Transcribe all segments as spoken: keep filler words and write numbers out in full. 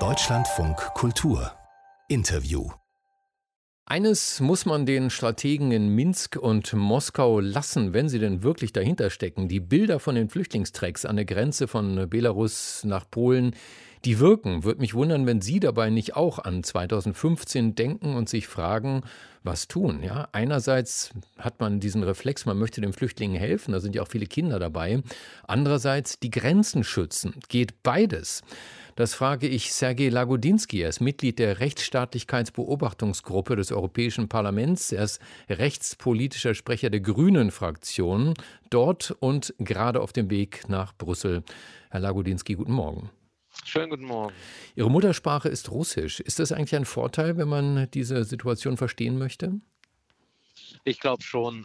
Deutschlandfunk Kultur Interview. Eines muss man den Strategen in Minsk und Moskau lassen, wenn sie denn wirklich dahinter stecken. Die Bilder von den Flüchtlingstracks an der Grenze von Belarus nach Polen, die wirken. Würde mich wundern, wenn Sie dabei nicht auch an zweitausendfünfzehn denken und sich fragen, was tun. Ja, einerseits hat man diesen Reflex, man möchte den Flüchtlingen helfen, da sind ja auch viele Kinder dabei. Andererseits die Grenzen schützen. Geht beides? Das frage ich Sergej Lagodinsky. Er ist Mitglied der Rechtsstaatlichkeitsbeobachtungsgruppe des Europäischen Parlaments. Er ist rechtspolitischer Sprecher der Grünen-Fraktion dort und gerade auf dem Weg nach Brüssel. Herr Lagodinsky, guten Morgen. Schönen guten Morgen. Ihre Muttersprache ist Russisch. Ist das eigentlich ein Vorteil, wenn man diese Situation verstehen möchte? Ich glaube schon.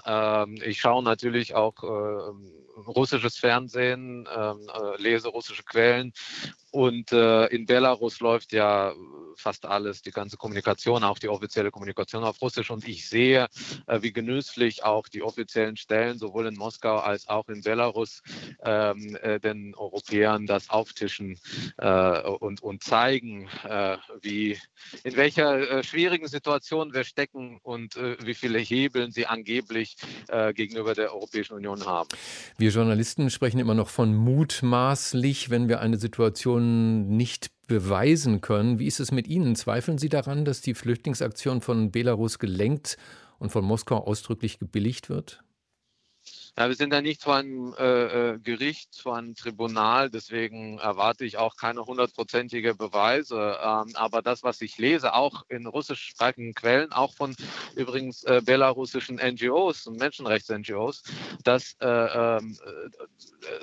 Ich schaue natürlich auch russisches Fernsehen, lese russische Quellen. Und äh, in Belarus läuft ja fast alles, die ganze Kommunikation, auch die offizielle Kommunikation auf Russisch. Und ich sehe, äh, wie genüsslich auch die offiziellen Stellen, sowohl in Moskau als auch in Belarus, ähm, äh, den Europäern das auftischen äh, und, und zeigen, äh, wie, in welcher äh, schwierigen Situation wir stecken und äh, wie viele Hebeln sie angeblich äh, gegenüber der Europäischen Union haben. Wir Journalisten sprechen immer noch von mutmaßlich, wenn wir eine Situation nicht beweisen können. Wie ist es mit Ihnen? Zweifeln Sie daran, dass die Flüchtlingsaktion von Belarus gelenkt und von Moskau ausdrücklich gebilligt wird? Ja, wir sind ja nicht vor einem äh, Gericht, vor einem Tribunal, deswegen erwarte ich auch keine hundertprozentige Beweise. Ähm, aber das, was ich lese, auch in russischsprachigen Quellen, auch von übrigens äh, belarussischen N G Os und Menschenrechts-N G Os, das äh, äh,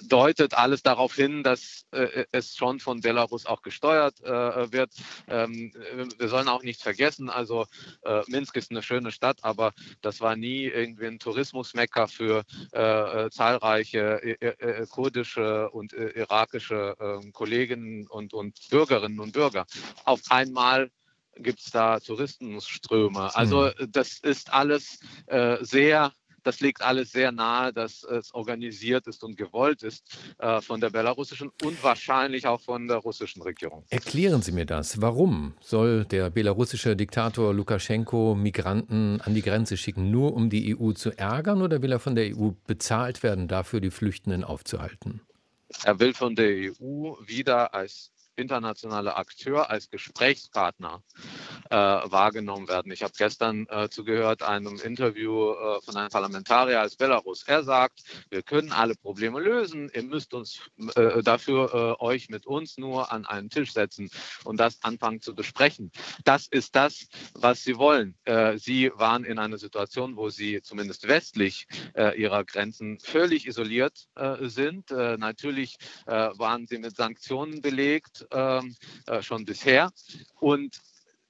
deutet alles darauf hin, dass äh, es schon von Belarus auch gesteuert äh, wird. Ähm, wir sollen auch nicht vergessen, also äh, Minsk ist eine schöne Stadt, aber das war nie irgendwie ein Tourismusmekka für äh, Äh, zahlreiche äh, äh, kurdische und äh, irakische äh, Kolleginnen und, und Bürgerinnen und Bürger. Auf einmal gibt es da Tourismusströme. Also das ist alles äh, sehr, das liegt alles sehr nahe, dass es organisiert ist und gewollt ist äh, von der belarussischen und wahrscheinlich auch von der russischen Regierung. Erklären Sie mir das. Warum soll der belarussische Diktator Lukaschenko Migranten an die Grenze schicken? Nur um die E U zu ärgern oder will er von der E U bezahlt werden, dafür die Flüchtenden aufzuhalten? Er will von der E U wieder als internationaler Akteur, als Gesprächspartner äh, wahrgenommen werden. Ich habe gestern äh, zugehört einem Interview äh, von einem Parlamentarier aus Belarus. Er sagt, wir können alle Probleme lösen, ihr müsst uns äh, dafür äh, euch mit uns nur an einen Tisch setzen und das anfangen zu besprechen. Das ist das, was sie wollen. Äh, sie waren in einer Situation, wo sie zumindest westlich äh, ihrer Grenzen völlig isoliert äh, sind. Äh, natürlich äh, waren sie mit Sanktionen belegt, Ähm, äh, schon bisher, und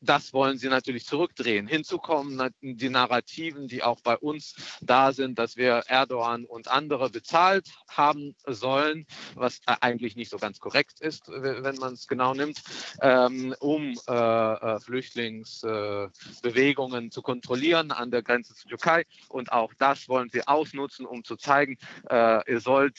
das wollen sie natürlich zurückdrehen. Hinzu kommen die Narrativen, die auch bei uns da sind, dass wir Erdogan und andere bezahlt haben sollen, was eigentlich nicht so ganz korrekt ist, wenn man es genau nimmt, ähm, um äh, Flüchtlingsbewegungen äh, zu kontrollieren an der Grenze zur Türkei. Und auch das wollen sie ausnutzen, um zu zeigen, äh, ihr sollt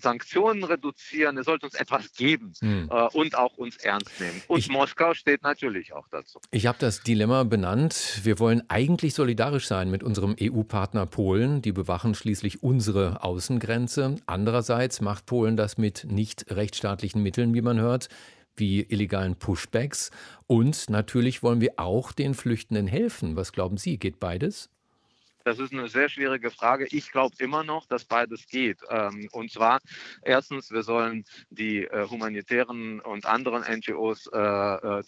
Sanktionen reduzieren, es sollte uns etwas geben hm. und auch uns ernst nehmen. Und ich, Moskau steht natürlich auch dazu. Ich habe das Dilemma benannt. Wir wollen eigentlich solidarisch sein mit unserem E U-Partner Polen. Die bewachen schließlich unsere Außengrenze. Andererseits macht Polen das mit nicht rechtsstaatlichen Mitteln, wie man hört, wie illegalen Pushbacks. Und natürlich wollen wir auch den Flüchtenden helfen. Was glauben Sie, geht beides? Das ist eine sehr schwierige Frage. Ich glaube immer noch, dass beides geht. Und zwar erstens, wir sollen die humanitären und anderen N G Os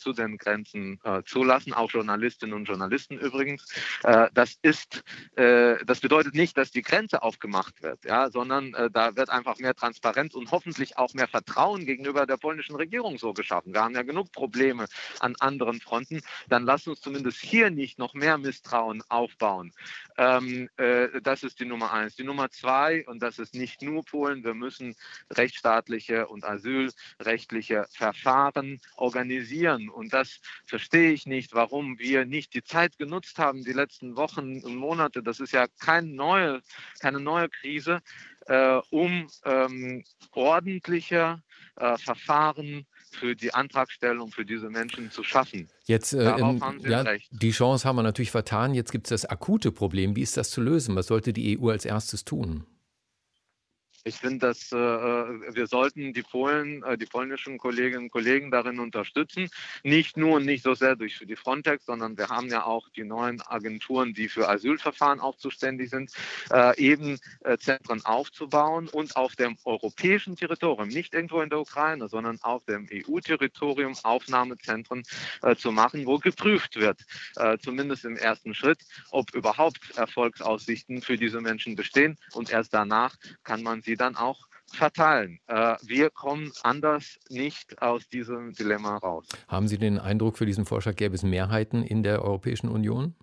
zu den Grenzen zulassen, auch Journalistinnen und Journalisten übrigens. Das ist, das bedeutet nicht, dass die Grenze aufgemacht wird, ja, sondern da wird einfach mehr Transparenz und hoffentlich auch mehr Vertrauen gegenüber der polnischen Regierung so geschaffen. Wir haben ja genug Probleme an anderen Fronten. Dann lass uns zumindest hier nicht noch mehr Misstrauen aufbauen. Ähm, äh, das ist die Nummer eins. Die Nummer zwei, und das ist nicht nur Polen, wir müssen rechtsstaatliche und asylrechtliche Verfahren organisieren. Und das verstehe ich nicht, warum wir nicht die Zeit genutzt haben, die letzten Wochen und Monate. Das ist ja keine neue, keine neue Krise, äh, um ähm, ordentlicher, äh, Verfahren für die Antragstellung für diese Menschen zu schaffen. Jetzt, äh, Darauf in, haben Sie ja, recht. Die Chance haben wir natürlich vertan. Jetzt gibt es das akute Problem. Wie ist das zu lösen? Was sollte die E U als erstes tun? Ich finde, dass äh, wir sollten die Polen, äh, die polnischen Kolleginnen und Kollegen darin unterstützen. Nicht nur und nicht so sehr durch die Frontex, sondern wir haben ja auch die neuen Agenturen, die für Asylverfahren auch zuständig sind, äh, eben äh, Zentren aufzubauen und auf dem europäischen Territorium, nicht irgendwo in der Ukraine, sondern auf dem E U-Territorium Aufnahmezentren äh, zu machen, wo geprüft wird, äh, zumindest im ersten Schritt, ob überhaupt Erfolgsaussichten für diese Menschen bestehen. Und erst danach kann man sie dann auch verteilen. Wir kommen anders nicht aus diesem Dilemma raus. Haben Sie den Eindruck, für diesen Vorschlag gäbe es Mehrheiten in der Europäischen Union?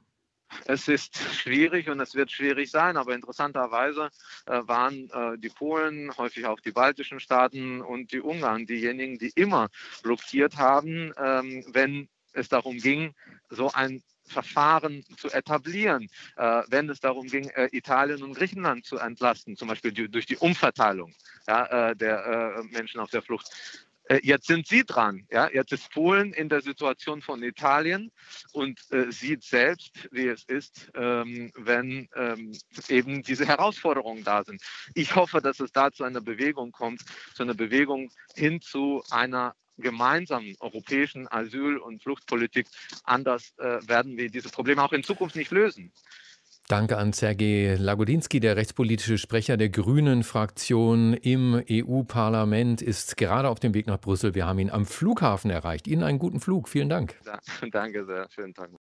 Es ist schwierig und es wird schwierig sein, aber interessanterweise äh, waren äh, die Polen, häufig auch die baltischen Staaten und die Ungarn diejenigen, die immer blockiert haben, ähm, wenn es darum ging, so ein Verfahren zu etablieren, äh, wenn es darum ging, äh, Italien und Griechenland zu entlasten, zum Beispiel die, durch die Umverteilung ja, äh, der äh, Menschen auf der Flucht. Äh, jetzt sind sie dran. Ja? Jetzt ist Polen in der Situation von Italien und äh, sieht selbst, wie es ist, ähm, wenn ähm, eben diese Herausforderungen da sind. Ich hoffe, dass es da zu einer Bewegung kommt, zu einer Bewegung hin zu einer gemeinsamen europäischen Asyl- und Fluchtpolitik. Anders äh, werden wir diese Probleme auch in Zukunft nicht lösen. Danke an Sergej Lagodinsky, der rechtspolitische Sprecher der Grünen-Fraktion im E U-Parlament, ist gerade auf dem Weg nach Brüssel. Wir haben ihn am Flughafen erreicht. Ihnen einen guten Flug. Vielen Dank. Ja, danke sehr. Schönen Tag.